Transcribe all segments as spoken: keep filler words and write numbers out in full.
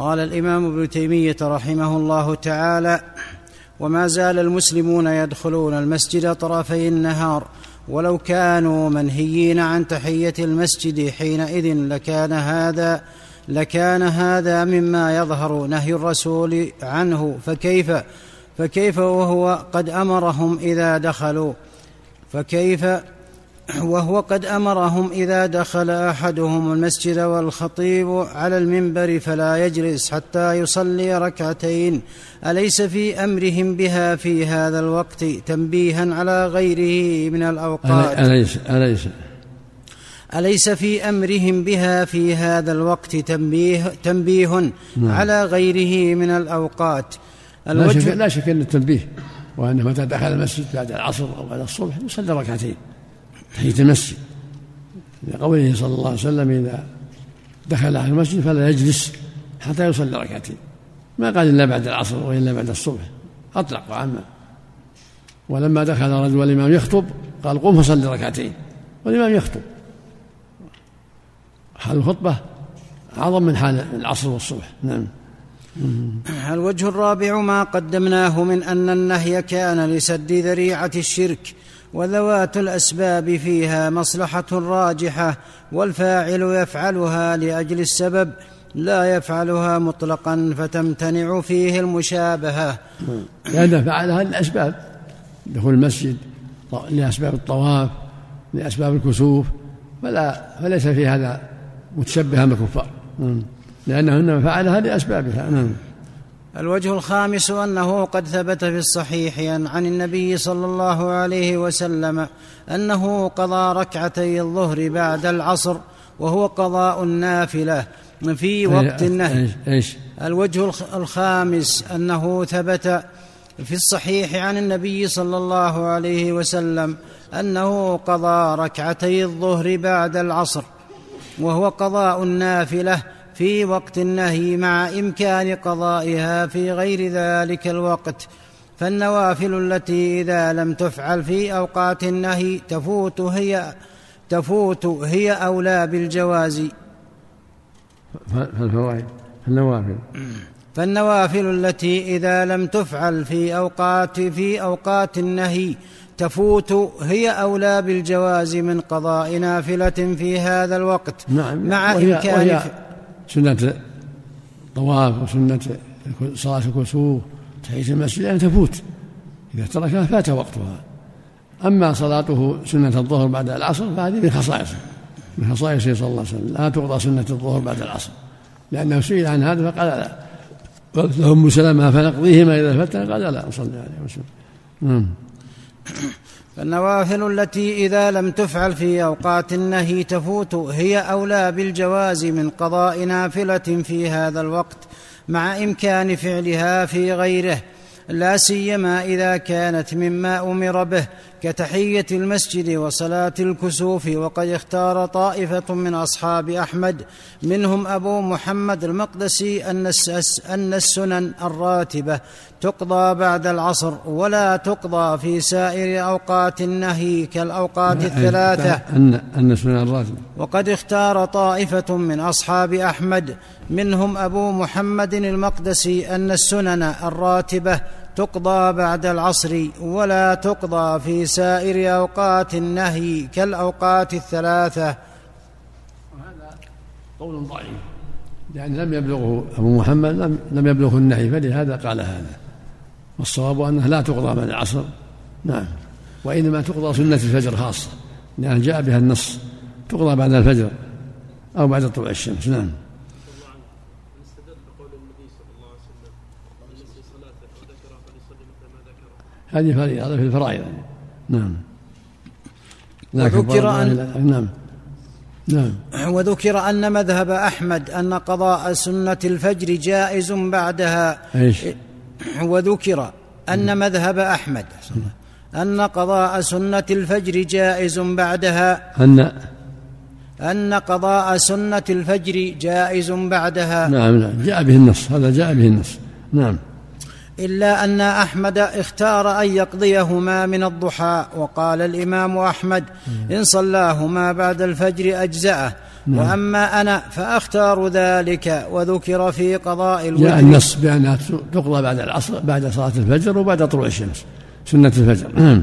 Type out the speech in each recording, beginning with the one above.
قال الإمام ابن تيمية رحمه الله تعالى: وما زال المسلمون يدخلون المسجد طرفي النهار ولو كانوا منهيين عن تحية المسجد حينئذ لكان هذا لكان هذا مما يظهر نهي الرسول عنه، فكيف فكيف وهو قد أمرهم إذا دخلوا فكيف وهو قد أمرهم إذا دخل أحدهم المسجد والخطيب على المنبر فلا يجلس حتى يصلي ركعتين، أليس في أمرهم بها في هذا الوقت تنبيها على غيره من الأوقات؟ أليس أليس أليس في أمرهم بها في هذا الوقت تنبيه تنبيه على غيره من الأوقات؟ لا شك أن التنبيه وأنه متى دخل المسجد بعد العصر أو بعد الصبح يصلي ركعتين تحية المسجد، لقوله صلى الله عليه وسلم: إذا دخل على المسجد فلا يجلس حتى يصلي ركعتين، ما قال إلا بعد العصر وإلا بعد الصبح، أطلق عامة. ولما دخل رجل والإمام يخطب قال: قم فصلي ركعتين، والإمام يخطب. حال الخطبة أعظم من حال العصر والصبح. نعم. الوجه الرابع ما قدمناه من أن النهي كان لسد ذريعة الشرك، وذوات الأسباب فيها مصلحة راجحة، والفاعل يفعلها لأجل السبب لا يفعلها مطلقا، فتمتنع فيه المشابهة. لأنه فعلها للأسباب، دخول المسجد لأسباب الطواف، لأسباب الكسوف، فلا فليس في هذا متشبها بالكفار، لأنه إنما فعلها لأسبابها. نعم. الوجه الخامس أنه قد ثبت في الصحيح عن النبي صلى الله عليه وسلم أنه قضى ركعتي الظهر بعد العصر، وهو قضاء النافلة في وقت النهي. الوجه الخامس أنه ثبت في الصحيح عن النبي صلى الله عليه وسلم أنه قضى ركعتي الظهر بعد العصر، وهو قضاء النافلة في وقت النهي، مع إمكان قضائها في غير ذلك الوقت، فالنوافل التي إذا لم تفعل في أوقات النهي تفوت هي تفوت هي أولى بالجواز. فالنوافل فالنوافل التي إذا لم تفعل في أوقات في أوقات النهي تفوت هي أولى بالجواز من قضاء نافلة في هذا الوقت. نعم. مع وهي إمكان وهي سنة الطواف وسنة صلاة الكسوف تحية المسجد أن تفوت، إذا تركها فات وقتها. أما صلاته سنة الظهر بعد العصر فهذه من خصائصه من خصائصه صلى الله عليه وسلم، لا تقضى سنة الظهر بعد العصر، لأنه سئل عن هذا فقال لا، قلت لهم سلامها فنقضيهما إذا فتنا، قال لا أصلي عليه وسلم. فالنوافل التي إذا لم تفعل في أوقات النهي تفوت هي أولى بالجواز من قضاء نافلة في هذا الوقت، مع إمكان فعلها في غيره، لا سيما إذا كانت مما أمر به كتحية المسجد وصلاة الكسوف. وقد اختار طائفة من أصحاب أحمد منهم أبو محمد المقدسي أن السنن الراتبة تقضى بعد العصر ولا تقضى في سائر أوقات النهي كالأوقات الثلاثة. وقد اختار طائفة من أصحاب أحمد منهم أبو محمد المقدسي أن السنن الراتبة تقضى بعد العصر ولا تقضى في سائر أوقات النهي كالأوقات الثلاثة. وهذا قول ضعيف، لأن لم يبلغه أبو محمد لم, لم يبلغه النهي، فلهذا قال هذا. والصواب أنها لا تقضى بعد العصر. نعم. وإنما تقضى سنة الفجر خاصة، لأن جاء بها النص، تقضى بعد الفجر أو بعد طلوع الشمس. نعم. هذه فريضة في الفرائض. نعم. وذكر أن نعم. نعم. وذكر أن مذهب أحمد أن قضاء سنة الفجر جائز بعدها. إيش؟ وذكر أن مذهب أحمد أن قضاء سنة الفجر جائز بعدها أن أن قضاء سنة الفجر جائز بعدها. نعم. نعم. جاء به النص، هذا جاء به النص. نعم. إلا أن أحمد اختار أن يقضيهما من الضحى، وقال الإمام أحمد: إن صلاهما بعد الفجر أجزأه، وأما أنا فأختار ذلك. وذكر في قضاء الوتر جاء النص بأنها تقضى بعد العصر بعد صلاة الفجر وبعد طلوع الشمس سنة الفجر.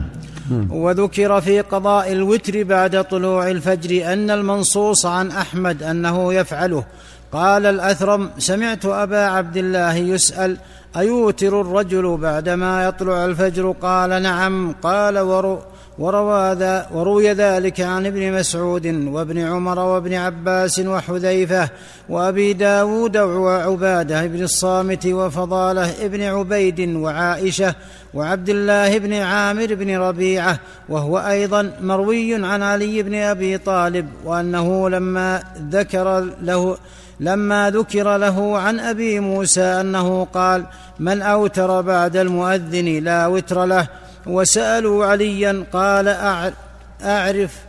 وذكر في قضاء الوتر بعد طلوع الفجر أن المنصوص عن أحمد أنه يفعله. قال الأثرم: سمعت أبا عبد الله يسأل: أيوتر الرجل بعدما يطلع الفجر؟ قال: نعم. قال: ورو وروي ذلك عن ابن مسعود وابن عمر وابن عباس وحذيفة وأبي داود وعبادة بن الصامت وفضالة بن عبيد وعائشة وعبد الله بن عامر بن ربيعة، وهو أيضا مروي عن علي بن أبي طالب، وأنه لما ذكر له لما ذكر له عن أبي موسى أنه قال: من أوتر بعد المؤذن لا وتر له. وسألوا عليا قال: أعرف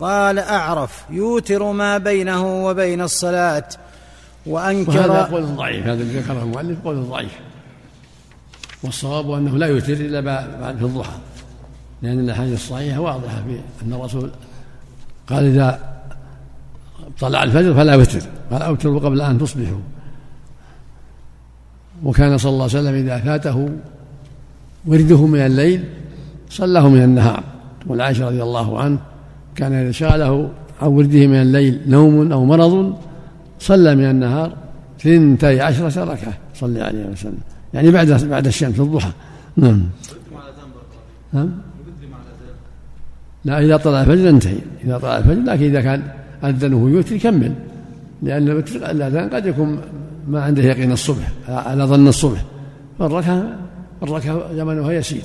قال أعرف يوتر ما بينه وبين الصلاة. وأنكر وهذا قول ضعيف، هذا الذي ذكره المؤلف قول ضعيف، والصواب أنه لا يوتر إلا بعد الضحى، لأن الأحاديث الصحيحة واضحة في أن الرسول قال: إذا طلع الفجر فلا وتر، قال: أوتروا قبل أن تصبحوا. وكان صلى الله عليه وسلم إذا فاته ورده من الليل صلاه من النهار، تقول عائشة رضي الله عنه: كان إذا شغله عن ورده من الليل نوم أو مرض صلى من النهار ثنتي عشرة ركعة صلى عليه وسلم، يعني بعد بعد الشمس الضحى. نعم. لا، إذا طلع الفجر انتهي، إذا طلع الفجر، لكن إذا كان أذنه يوتر كمل، لأن الأذان قد يكون ما عنده يقين الصبح على ظن الصبح، فالركعة الركعة زمنها يسير،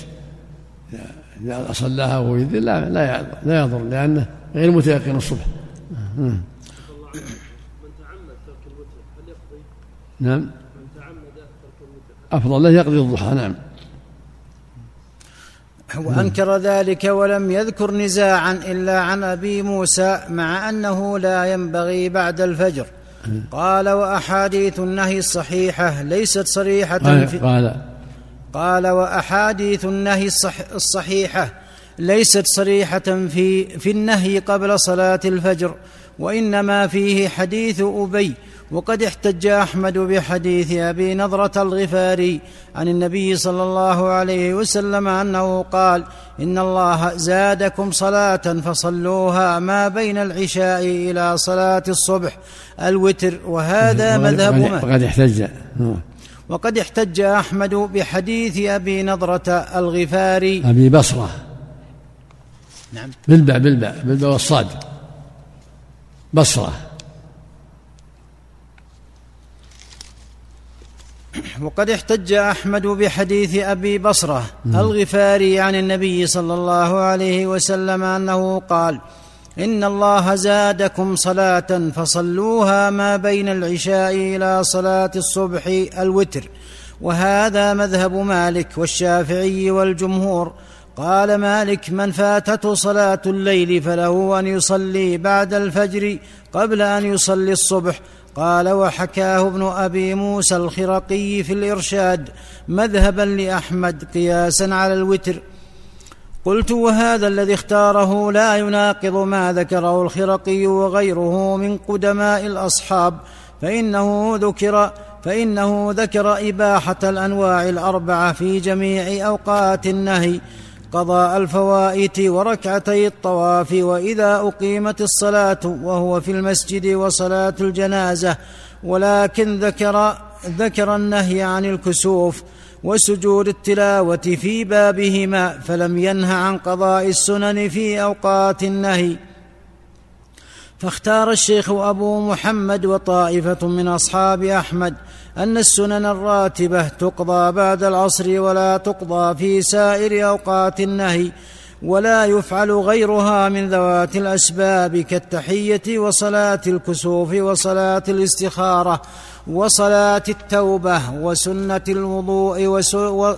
إذا صلاها وهو يذن لا لا يضر، لأنه غير متيقن الصبح. من تعمد ترك الوتر هل يقضي؟ نعم. من تعمد ترك الوتر أفضل له يقضي الضحى. نعم. وأنكر ذلك ولم يذكر نزاعا إلا عن أبي موسى، مع أنه لا ينبغي بعد الفجر. قال: وأحاديث النهي الصحيحة ليست صريحة في قال قال وأحاديث النهي الصحيحة ليست صريحة في في النهي قبل صلاة الفجر، وإنما فيه حديث أبي. وقد احتج أحمد بحديث أبي نضرة الغفاري عن النبي صلى الله عليه وسلم أنه قال: إن الله زادكم صلاة فصلوها ما بين العشاء إلى صلاة الصبح الوتر. وهذا مذهب مالك. وقد احتج أحمد بحديث أبي نضرة الغفاري أبي بصرة. نعم. بالبع بالبع بالبع والصاد بصرة. وقد احتج أحمد بحديث أبي بصرة الغفاري عن النبي صلى الله عليه وسلم أنه قال: إن الله زادكم صلاة فصلوها ما بين العشاء إلى صلاة الصبح الوتر. وهذا مذهب مالك والشافعي والجمهور. قال مالك: من فاتته صلاة الليل فله أن يصلي بعد الفجر قبل أن يصلي الصبح. قال: وحكاه ابن أبي موسى الخرقي في الإرشاد مذهبا لأحمد قياسا على الوتر. قلت: وهذا الذي اختاره لا يناقض ما ذكره الخرقي وغيره من قدماء الأصحاب، فإنه ذكر فإنه ذكر إباحة الأنواع الأربعة في جميع أوقات النهي: قضاء الفوائت وركعتي الطواف، وإذا أقيمت الصلاة وهو في المسجد، وصلاة الجنازة. ولكن ذكر ذكر النهي عن الكسوف وسجود التلاوة في بابهما، فلم ينه عن قضاء السنن في أوقات النهي. فاختار الشيخ أبو محمد وطائفة من أصحاب أحمد أن السنن الراتبة تقضى بعد العصر ولا تقضى في سائر أوقات النهي، ولا يفعل غيرها من ذوات الأسباب كالتحية وصلاة الكسوف وصلاة الاستخارة وصلاة التوبة وسنة الوضوء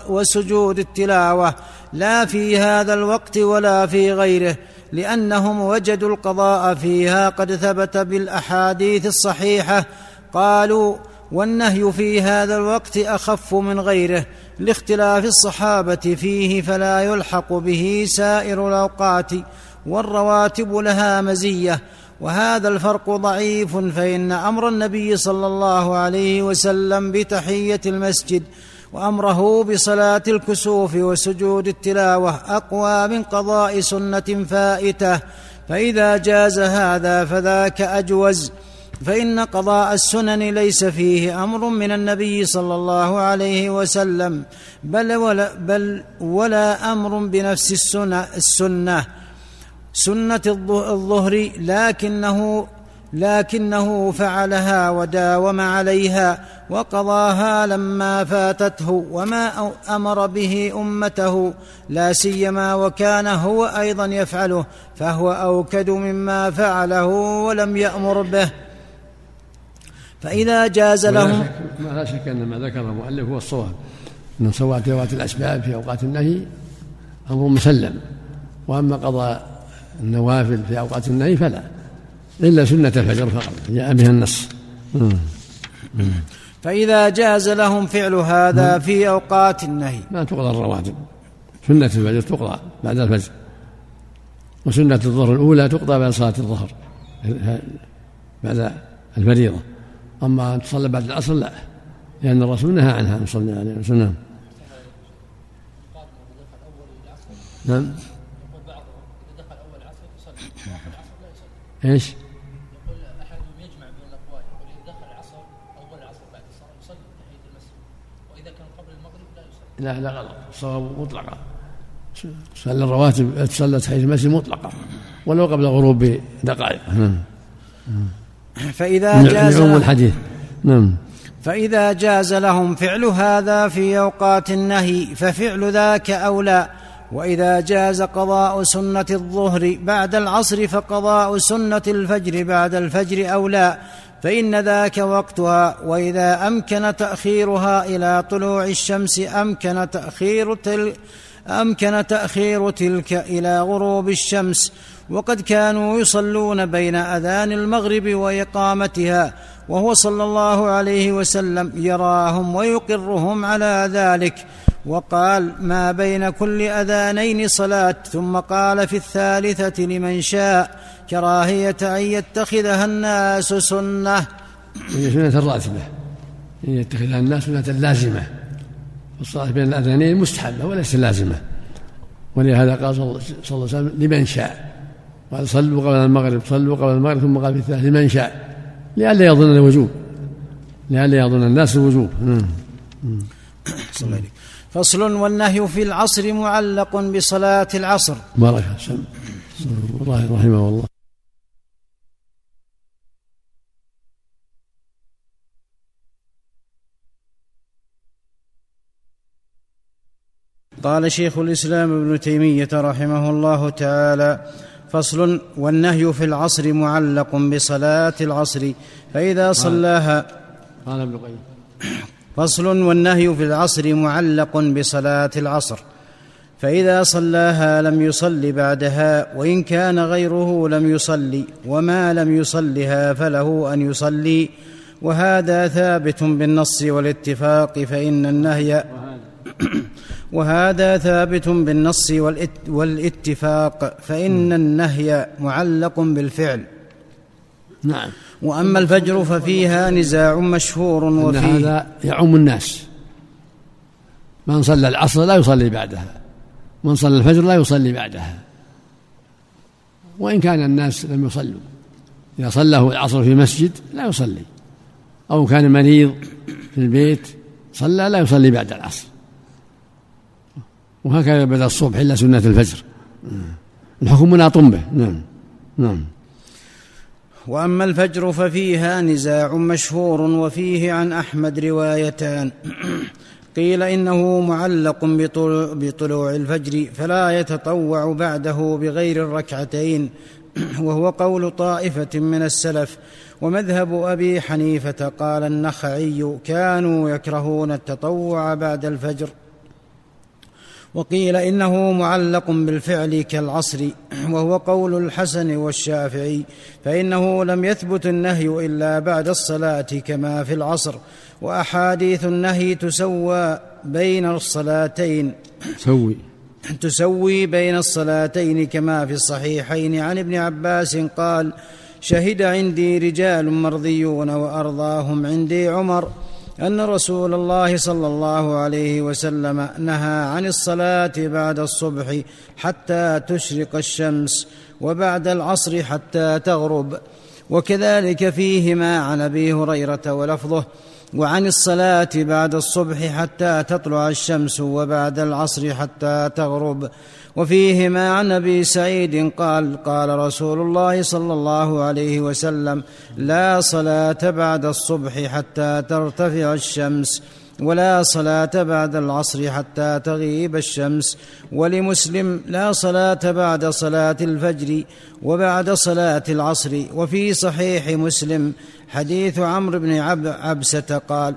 وسجود التلاوة، لا في هذا الوقت ولا في غيره، لأنهم وجدوا القضاء فيها قد ثبت بالأحاديث الصحيحة. قالوا: والنهي في هذا الوقت أخف من غيره لاختلاف الصحابة فيه، فلا يلحق به سائر الأوقات، والرواتب لها مزية، وهذا الفرق ضعيف، فإن أمر النبي صلى الله عليه وسلم بتحية المسجد وأمره بصلاة الكسوف وسجود التلاوة أقوى من قضاء سنة فائتة، فإذا جاز هذا فذاك أجوز، فإن قضاء السنن ليس فيه أمر من النبي صلى الله عليه وسلم بل ولا, بل ولا أمر بنفس السنة, السنة سنة الظهر، لكنه لكنه فعلها وداوم عليها وقضاها لما فاتته، وما أمر به أمته لا سيما وكان هو أيضا يفعله، فهو أوكد مما فعله ولم يأمر به. فإذا جاز لهم ما لا شك أن ما ذكر المؤلف هو الصواب، أن سواء تلاوة الأسباب في أوقات النهي أمر مسلم، وأما قضاء النوافل في أوقات النهي فلا، إلا سنة الفجر فقط جاء بها النص. فإذا جاز لهم فعل هذا في أوقات النهي ما تقضى الرواتب، سنة الفجر تقضى بعد الفجر، وسنة الظهر الأولى تقضى بعد صلاة الظهر بعد الفريضة، أما أن تصلى بعد العصر لا، لأن الرسول نهى عنها أن صلى عليه وسلم. نعم ايش؟ يقول احدهم يجمع بين الاقوال، يقول اذا دخل العصر اول العصر بعد الصلاه يصلي تحيه المسجد، واذا كان قبل المغرب لا يصلي. لا لا غلط، الصواب مطلقه، صلى الرواتب تصلى تحيه المسجد مطلقه ولو قبل الغروب بدقائق. فاذا جاز لهم الحديث نعم فاذا جاز لهم فعل هذا في اوقات النهي ففعل ذاك اولى، وإذا جاز قضاء سنة الظهر بعد العصر فقضاء سنة الفجر بعد الفجر أولى، فإن ذاك وقتها، وإذا أمكن تأخيرها إلى طلوع الشمس أمكن تأخير تل أمكن تأخير تلك إلى غروب الشمس. وقد كانوا يصلون بين أذان المغرب وإقامتها، وهو صلى الله عليه وسلم يراهم ويقرهم على ذلك، وقال ما بين كل أذانين صلاة، ثم قال في الثالثة لمن شاء، كراهية أن يتخذها الناس سنة، هي سنة الراتبة، أن يتخذها الناس سنة لازمة، والصلاة بين الأذانين مستحبة وليس لازمة، ولهذا قال صلى الله عليه وسلم لمن شاء، قال صلوا قبل المغرب صلوا قبل المغرب ثم قال في الثالثة لمن شاء، لئلا يظن الوجوب، لئلا يظن الناس الوجوب. صلى الله عليه. فصل. والنهي في العصر معلق بصلاة العصر. بارك الله رحمه الله. قال شيخ الإسلام ابن تيمية رحمه الله تعالى: فصل. والنهي في العصر معلق بصلاة العصر فإذا صلاها. قال ابن القيم: فصل. والنهي في العصر معلق بصلاة العصر فإذا صلاها لم يصل بعدها، وإن كان غيره لم يصلي، وما لم يصلها فله أن يصلي، وهذا ثابت بالنص والاتفاق، فإن النهي وهذا ثابت بالنص والاتفاق فإن النهي معلق بالفعل. نعم. وأما الفجر ففيها نزاع مشهور، وفيه هذا يعم الناس، من صلى العصر لا يصلي بعدها، من صلى الفجر لا يصلي بعدها، وإن كان الناس لم يصلوا، إذا صلاه العصر في مسجد لا يصلي، أو كان مريض في البيت صلى لا يصلي بعد العصر، وهكذا بدأ الصبح إلا سنة الفجر. الحكم مناطم به. نعم نعم. وأما الفجر ففيها نزاع مشهور، وفيه عن أحمد روايتان: قيل إنه معلق بطلوع الفجر فلا يتطوع بعده بغير الركعتين، وهو قول طائفة من السلف، ومذهب أبي حنيفة قال النخعي كانوا يكرهون التطوع بعد الفجر. وقيل إنه معلق بالفعل كالعصر، وهو قول الحسن والشافعي، فإنه لم يثبت النهي إلا بعد الصلاة كما في العصر، وأحاديث النهي تسوى بين الصلاتين سوي. تسوي بين الصلاتين كما في الصحيحين عن ابن عباس قال: شهد عندي رجال مرضيون وأرضاهم عندي عمر أن رسول الله صلى الله عليه وسلم نهى عن الصلاة بعد الصبح حتى تشرق الشمس وبعد العصر حتى تغرب. وكذلك فيهما عن أبي هريرة ولفظه وعن الصلاة بعد الصبح حتى تطلع الشمس وبعد العصر حتى تغرب. وفيهما عن أبي سعيد قال قال رسول الله صلى الله عليه وسلم لا صلاة بعد الصبح حتى ترتفع الشمس ولا صلاة بعد العصر حتى تغيب الشمس. ولمسلم لا صلاة بعد صلاة الفجر وبعد صلاة العصر. وفي صحيح مسلم حديث عمرو بن عبسة قال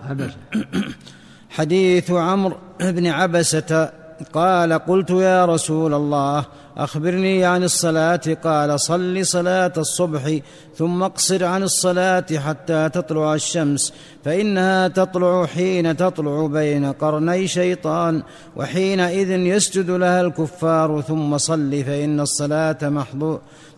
حديث عمرو بن عبسة قال قلت يا رسول الله أخبرني عن الصلاة قال صل صلاة الصبح ثم اقصر عن الصلاة حتى تطلع الشمس فإنها تطلع حين تطلع بين قرني شيطان وحينئذ يسجد لها الكفار ثم صل فإن الصلاة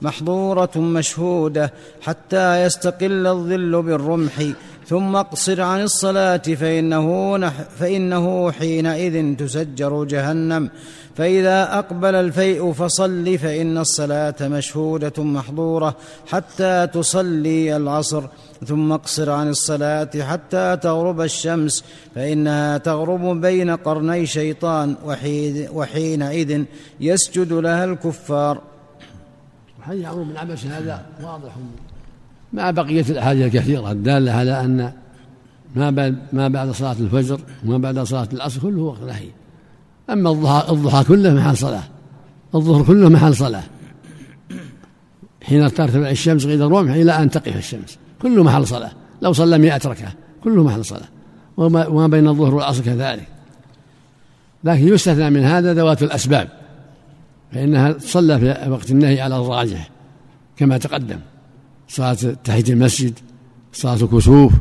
محظورة مشهودة حتى يستقل الظل بالرمح ثم اقصر عن الصلاة فإنه, فإنه حينئذ تسجر جهنم فإذا أقبل الفيء فصل فإن الصلاة مشهودة محظورة حتى تصلي العصر ثم اقصر عن الصلاة حتى تغرب الشمس فإنها تغرب بين قرني شيطان وحينئذ يسجد لها الكفار. هل يعرف من عبس هذا واضح مع بقية الأحاديث الكثيرة الدالة على أن ما بعد صلاة الفجر وما بعد صلاة العصر كله وقت نهي. أما الضحى كله محل صلاة، الظهر كله محل صلاة حين ترتفع الشمس غير الرمح إلى أن تقف الشمس كله محل صلاة، لو صلى مئة ركعة كله محل صلاة، وما بين الظهر والعصر كذلك. لكن يستثنى من هذا ذوات الأسباب فإنها تصلى في وقت النهي على الراجح كما تقدم، صلاة تحية المسجد، صلاة الكسوف،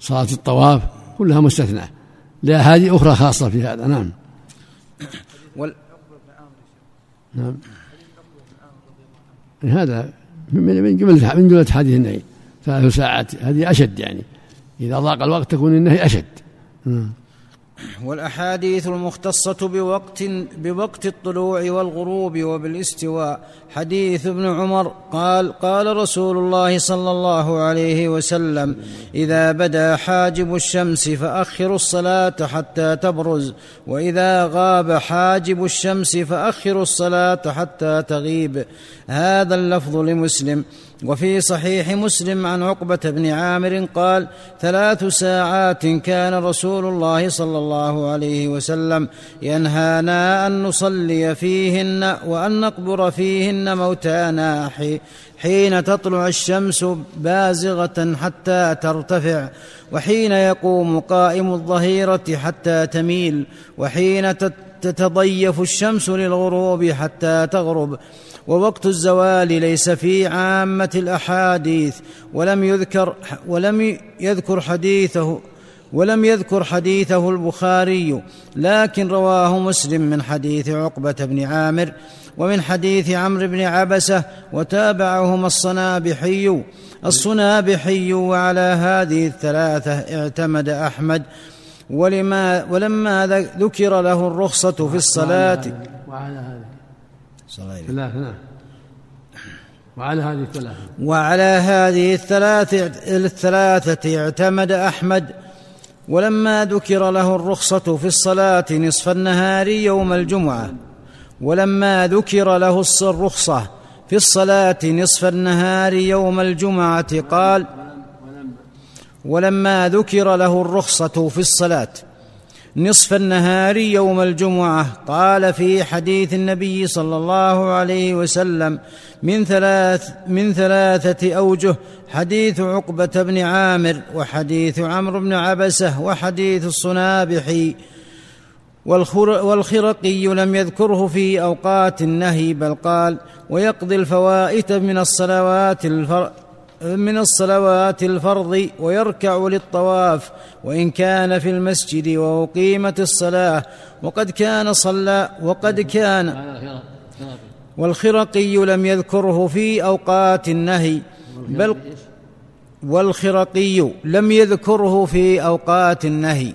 صلاة الطواف، كلها مستثنى. لا هذه أخرى خاصة في هذا. نعم. وال... نعم. هذا من جملة من جملة حديث النهي ثلاث ساعات، هذه أشد يعني إذا ضاق الوقت تكون النهي أشد. نعم. والأحاديث المختصة بوقت, بوقت الطلوع والغروب وبالاستواء. حديث ابن عمر قال قال رسول الله صلى الله عليه وسلم إذا بدا حاجب الشمس فأخروا الصلاة حتى تبرز، وإذا غاب حاجب الشمس فأخروا الصلاة حتى تغيب. هذا اللفظ لمسلم. وفي صحيح مسلم عن عقبة بن عامر قال ثلاث ساعات كان رسول الله صلى الله عليه وسلم ينهانا أن نصلي فيهن وأن نقبر فيهن موتانا حين تطلع الشمس بازغة حتى ترتفع، وحين يقوم قائم الظهيرة حتى تميل، وحين تتضيف الشمس للغروب حتى تغرب. ووقت الزوال ليس في عامة الأحاديث ولم يذكر, ولم يذكر حديثه ولم يذكر حديثه البخاري، لكن رواه مسلم من حديث عقبة بن عامر ومن حديث عمرو بن عبسة وتابعهما الصنابحي الصنابحي وعلى هذه الثلاثة اعتمد أحمد. ولما ولما ذكر له الرخصة في الصلاة وعلى هذه ثلاثة وعلى هذه الثلاثة وعلى هذه الثلاثة الثلاثة اعتمد أحمد. ولما ذكر له الرخصة في الصلاة نصف النهار يوم الجمعة ولما ذكر له الرخصة في الصلاة نصف النهار يوم الجمعة قال ولما ذكر له الرخصة في الصلاة نصف النهار يوم الجمعة قال في حديث النبي صلى الله عليه وسلم من, ثلاث من ثلاثة أوجه، حديث عقبة بن عامر وحديث عمرو بن عبسة وحديث الصنابحي. والخرقي لم يذكره في أوقات النهي بل قال ويقضي الفوائت من الصلوات الفرض من الصلوات الفرض ويركع للطواف وإن كان في المسجد وأقيمت الصلاة. وقد كان صلى وقد كان والخرقي لم يذكره في أوقات النهي بل والخرقي لم يذكره في أوقات النهي،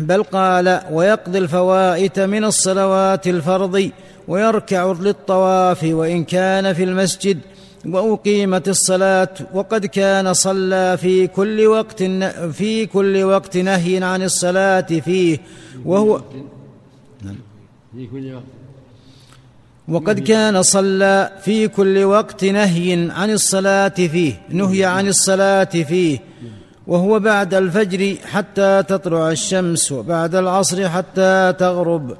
بل قال ويقضي الفوائت من الصلوات الفرض ويركع للطواف وإن كان في المسجد وأقيمت الصلاة، وقد كان صلى في كل وقت في كل وقت نهي عن الصلاة فيه، وهو وقد كان صلى في كل وقت نهي عن الصلاة فيه نهي عن الصلاة فيه وهو بعد الفجر حتى تطلع الشمس، وبعد العصر حتى تغرب.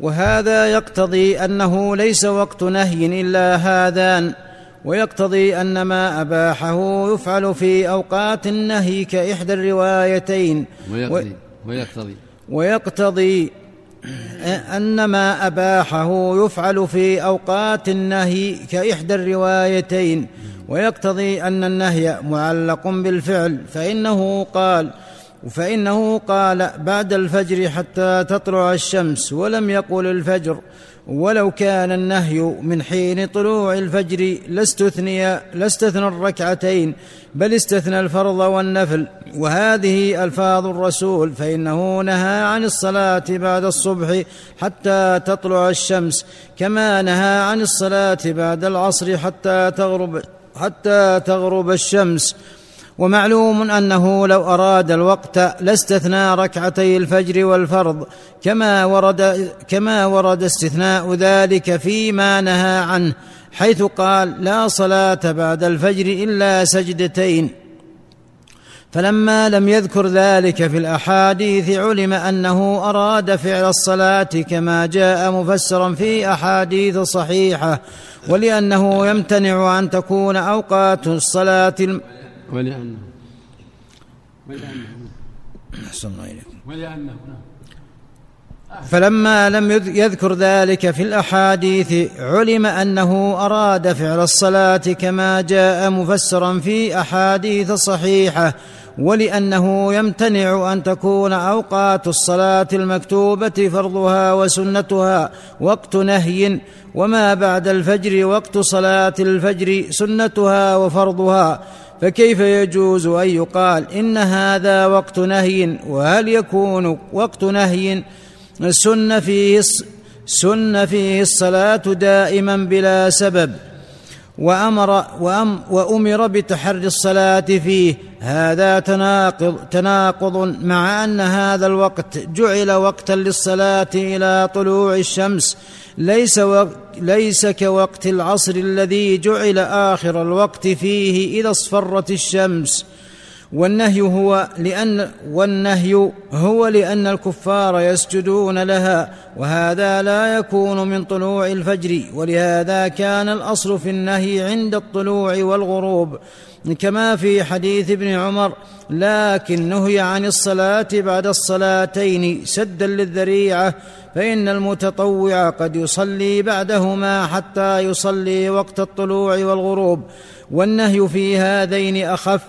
وهذا يقتضي أنه ليس وقت نهي إلا هذان، ويقتضي أن ما أباحه يفعل في أوقات النهي كإحدى الروايتين، ويقتضي, ويقتضي, ويقتضي أن ما أباحه يفعل في أوقات النهي كإحدى الروايتين ويقتضي أن النهي معلق بالفعل، فإنه قال فإنه قال بعد الفجر حتى تطلع الشمس، ولم يقل الفجر، ولو كان النهي من حين طلوع الفجر لاستثنى لاستثنى الركعتين، بل استثنى الفرض والنفل، وهذه ألفاظ الرسول، فإنه نهى عن الصلاة بعد الصبح حتى تطلع الشمس، كما نهى عن الصلاة بعد العصر حتى تغرب حتى تغرب الشمس. ومعلوم أنه لو أراد الوقت لاستثنى ركعتي الفجر والفرض، كما ورد, كما ورد استثناء ذلك فيما نهى عنه، حيث قال لا صلاة بعد الفجر إلا سجدتين، فلما لم يذكر ذلك في الأحاديث علم أنه أراد فعل الصلاة كما جاء مفسرا في أحاديث صحيحة، ولأنه يمتنع أن تكون أوقات الصلاة الم... ولأنه ولأنه فلما لم يذكر ذلك في الأحاديث علم أنه أراد فعل الصلاة كما جاء مفسرا في أحاديث صحيحة، ولأنه يمتنع أن تكون أوقات الصلاة المكتوبة فرضها وسنتها وقت نهي، وما بعد الفجر وقت صلاة الفجر سنتها وفرضها، فكيف يجوز أن يقال إن هذا وقت نهي؟ وهل يكون وقت نهي سن فيه, سن فيه الصلاة دائما بلا سبب، وأمر, وأم وأمر بتحري الصلاة فيه؟ هذا تناقض, تناقض مع أن هذا الوقت جعل وقتا للصلاة إلى طلوع الشمس، ليس, وقت ليس كوقت العصر الذي جعل آخر الوقت فيه إذا اصفرت الشمس. والنهي هو لأن, والنهي هو لأن الكفار يسجدون لها، وهذا لا يكون من طلوع الفجر، ولهذا كان الأصل في النهي عند الطلوع والغروب، كما في حديث ابن عمر لكن نهي عن الصلاة بعد الصلاتين سدا للذريعة، فإن المتطوع قد يصلي بعدهما حتى يصلي وقت الطلوع والغروب، والنهي في هذين أخف،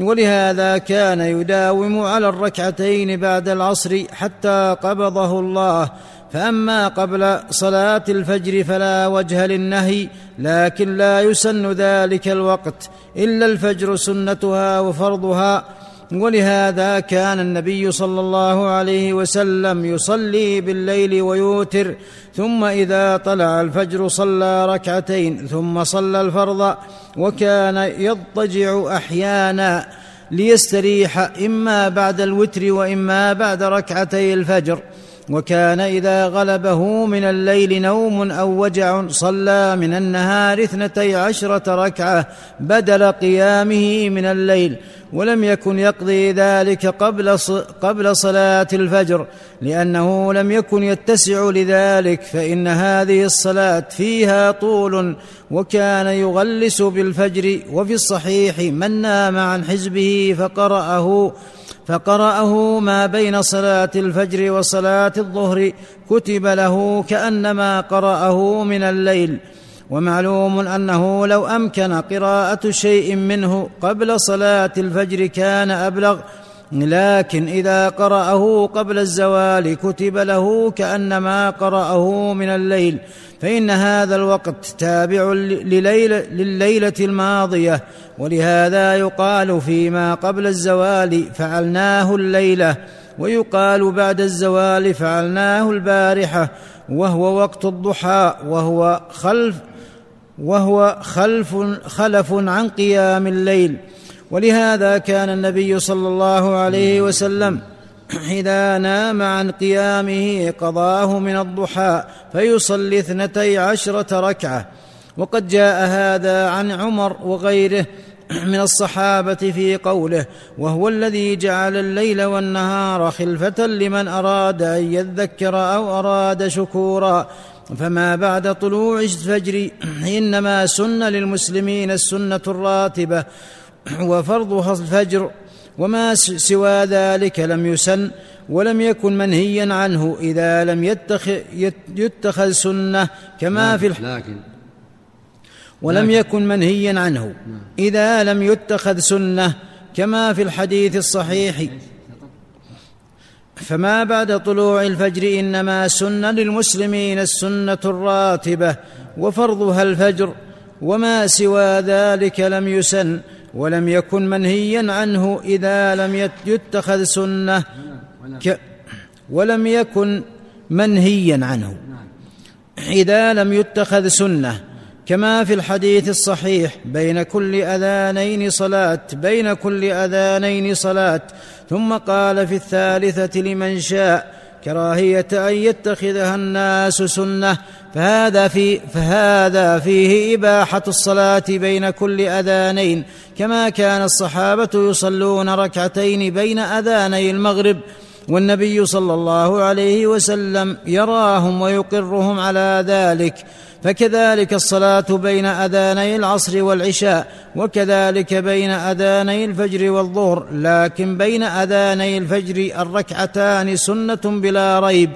ولهذا كان يداوم على الركعتين بعد العصر حتى قبضه الله. فأما قبل صلاة الفجر فلا وجه للنهي، لكن لا يسن ذلك الوقت إلا الفجر سنتها وفرضها، ولهذا كان النبي صلى الله عليه وسلم يصلي بالليل ويوتر، ثم إذا طلع الفجر صلى ركعتين ثم صلى الفرض، وكان يضطجع أحيانا ليستريح إما بعد الوتر وإما بعد ركعتي الفجر، وكان إذا غلبه من الليل نوم أو وجع صلى من النهار اثنتي عشرة ركعة بدل قيامه من الليل، ولم يكن يقضي ذلك قبل, قبل صلاة الفجر، لأنه لم يكن يتسع لذلك، فإن هذه الصلاة فيها طول، وكان يغلس بالفجر. وفي الصحيح من نام عن حزبه فقرأه فقرأه ما بين صلاة الفجر وصلاة الظهر كتب له كأنما قرأه من الليل، ومعلوم أنه لو أمكن قراءة شيء منه قبل صلاة الفجر كان أبلغ، لكن إذا قرأه قبل الزوال كتب له كأنما قرأه من الليل، فإن هذا الوقت تابع لليلة الماضية، ولهذا يقال فيما قبل الزوال فعلناه الليلة، ويقال بعد الزوال فعلناه البارحة، وهو وقت الضحى، وهو خلف وهو خلف خلف عن قيام الليل. ولهذا كان النبي صلى الله عليه وسلم إذا نام عن قيامه قضاه من الضحى فيصلي اثنتي عشرة ركعة. وقد جاء هذا عن عمر وغيره من الصحابة في قوله: وهو الذي جعل الليل والنهار خلفة لمن أراد أن يذكر أو أراد شكورا. فما بعد طلوع الفجر إنما سن للمسلمين السنة الراتبة وفرضها الفجر، وما سوى ذلك لم يسن ولم يكن منهيا عنه إذا لم يتخذ, يتخذ سنة كما في الحديث ولم يكن منهيا عنه إذا لم يتخذ سنة كما في الحديث الصحيح. فما بعد طلوع الفجر إنما سن للمسلمين السنة الراتبة وفرضها الفجر، وما سوى ذلك لم يسن ولم يكن منهيا عنه إذا لم يتخذ سنة ك... ولم يكن منهيا عنه إذا لم يتخذ سنة كما في الحديث الصحيح: بين كل أذانين صلاة، بين كل أذانين صلاة. ثم قال في الثالثة: لمن شاء، كراهية أن يتخذها الناس سنة، فهذا, في فهذا فيه إباحة الصلاة بين كل أذانين، كما كان الصحابة يصلون ركعتين بين أذاني المغرب، والنبي صلى الله عليه وسلم يراهم ويقرهم على ذلك، فكذلك الصلاة بين أذاني العصر والعشاء، وكذلك بين أذاني الفجر والظهر، لكن بين أذاني الفجر الركعتان سنة بلا ريب،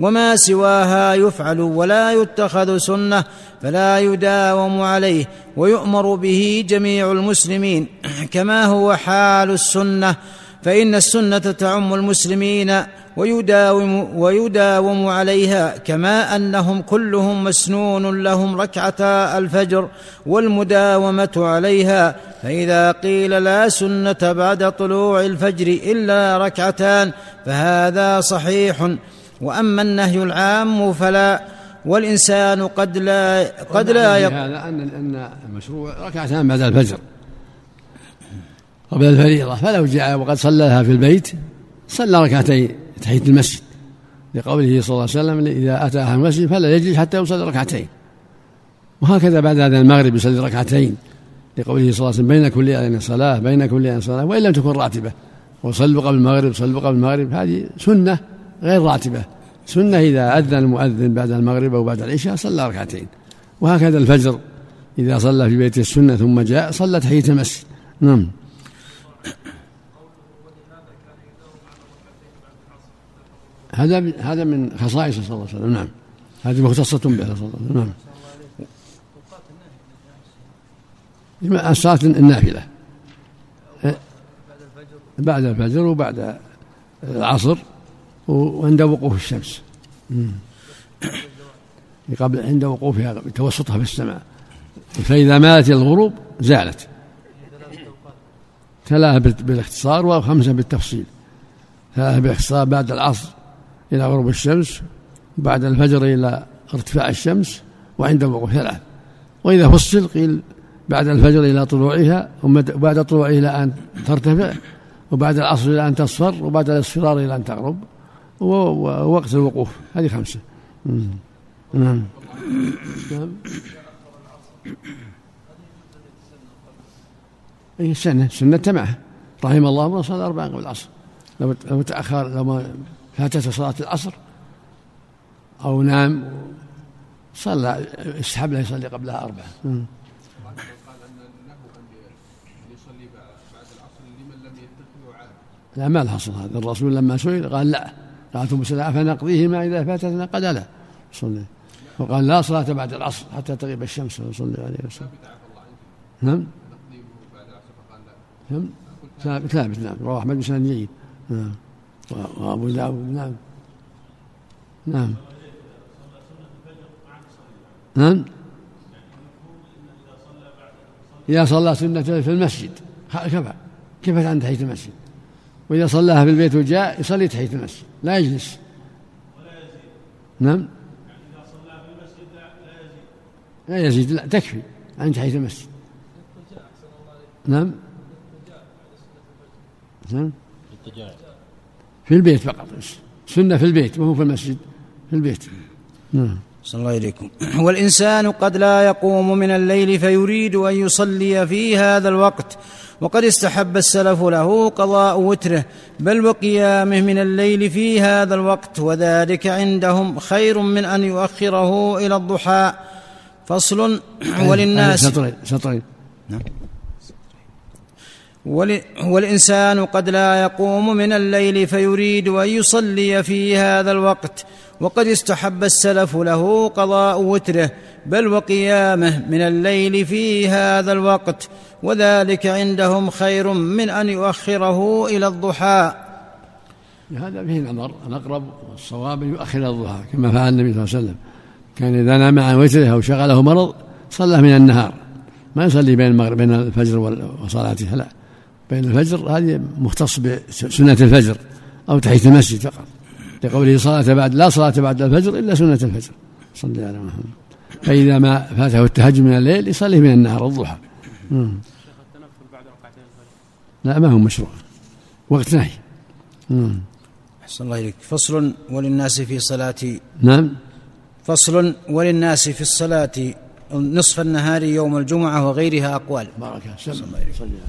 وما سواها يفعل ولا يتخذ سنة فلا يداوم عليه، ويؤمر به جميع المسلمين كما هو حال السنة، فإن السنة تعم المسلمين ويداوم, ويداوم عليها، كما أنهم كلهم مسنون لهم ركعتا الفجر والمداومة عليها. فإذا قيل لا سنة بعد طلوع الفجر إلا ركعتان فهذا صحيح. وأما النهي العام فلا، والإنسان قد لا قد لا يقول هذا أن المشروع ركعتان بعد الفجر قبل الفريضة، فلو جاء وقد صلىها في البيت صلى ركعتين تحية المسجد، لقوله صلى الله عليه وسلم: إذا أتى أهل المسجد فلا يجلس حتى يصلي ركعتين. وهكذا بعد هذا المغرب يصلي ركعتين، لقوله صلى الله عليه وسلم: بين كل أذان صلاة، بين كل أذان صلاة، وإن لم تكن راتبة. وصلوا قبل المغرب، صلوا قبل المغرب، هذه سنة غير راتبة، سنة إذا أذن المؤذن بعد المغرب أو بعد العشاء صلى ركعتين. وهكذا الفجر إذا صلى في بيت السنة ثم جاء صلى تحية المسجد. نعم. هذا هذا من خصائصه صلى الله عليه وسلم. نعم، هذه مختصة به صلى الله عليه وسلم. نعم، الصلاة النافلة بعد الفجر وبعد العصر وعند وقوف الشمس، قبل عند وقوفها توسطها في السماء، فإذا مالت الغروب زالت. ثلاثة بالاختصار وخمسة بالتفصيل. ثلاثة بالاختصار: بعد العصر إلى غروب الشمس، بعد الفجر إلى ارتفاع الشمس، وعند وقوف ثلاث. وإذا فصل قيل: بعد الفجر إلى طلوعها، وبعد طلوعها إلى أن ترتفع، وبعد العصر إلى أن تصفر، وبعد الاصفرار إلى أن تغرب، ووقت الوقوف. هذه خمسة. نعم. أي سنة سنة معه رحم الله من صلى أربعا قبل العصر. لو لو تأخر، لو فاتت صلاة العصر أو نام صلى، استحب له يصلي قبلها أربعة. لا، ما لها أصل هذا. الرسول لما سئل قال: لا، لا تبصر، فنقضيهما إذا فاتتنا قد لا صلي. وقال لا صلاة بعد العصر حتى تغيب الشمس وصلي عليه وسلم. نعم نعم ثابت ثابت نعم رواه أحمد بن جيد نعم وأبو داود نعم نعم نعم إذا صلى سنة في المسجد كفى كفت عن تحية المسجد، وإذا صلاها في البيت وجاء يصلي تحية المسجد لا يجلس ولا يزيد. نعم إذا صلى في المسجد لا يزيد لا يزيد لا تكفي عن تحية المسجد. نعم نعم في البيت فقط سنة في البيت وهو في المسجد في البيت. نعم صلى الله عليكم. والإنسان قد لا يقوم من الليل فيريد أن يصلي في هذا الوقت، وقد استحب السلف له قضاء وتره بل وقيامه من الليل في هذا الوقت، وذلك عندهم خير من أن يؤخره إلى الضحى. فصل. وللناس سطرين سطرين نعم والإنسان قد لا يقوم من الليل فيريد أن يصلي في هذا الوقت، وقد استحب السلف له قضاء وتره بل وقيامه من الليل في هذا الوقت، وذلك عندهم خير من أن يؤخره إلى الضحى. هذا به الأمر الأقرب والصواب يؤخر الضحى كما فعل النبي صلى الله عليه وسلم، كان إذا نام عن وتره أو شغله مرض صلى من النهار، ما يصلي بين المغرب بين الفجر وصلاتها، لا بين الفجر هذه مختص بسنة الفجر أو تحية المسجد فقط، لقوله صلاة بعد لا صلاة بعد الفجر إلا سنة الفجر صلى على محمد. فإذا ما فاته التهجد من الليل يصلي من النهار الضحى. لا ما هو مشروع وقت نهي. أحسن الله إليك. فصل وللناس في صلاة نعم فصل وللناس في الصلاة نصف النهار يوم الجمعة وغيرها أقوال. بارك الله.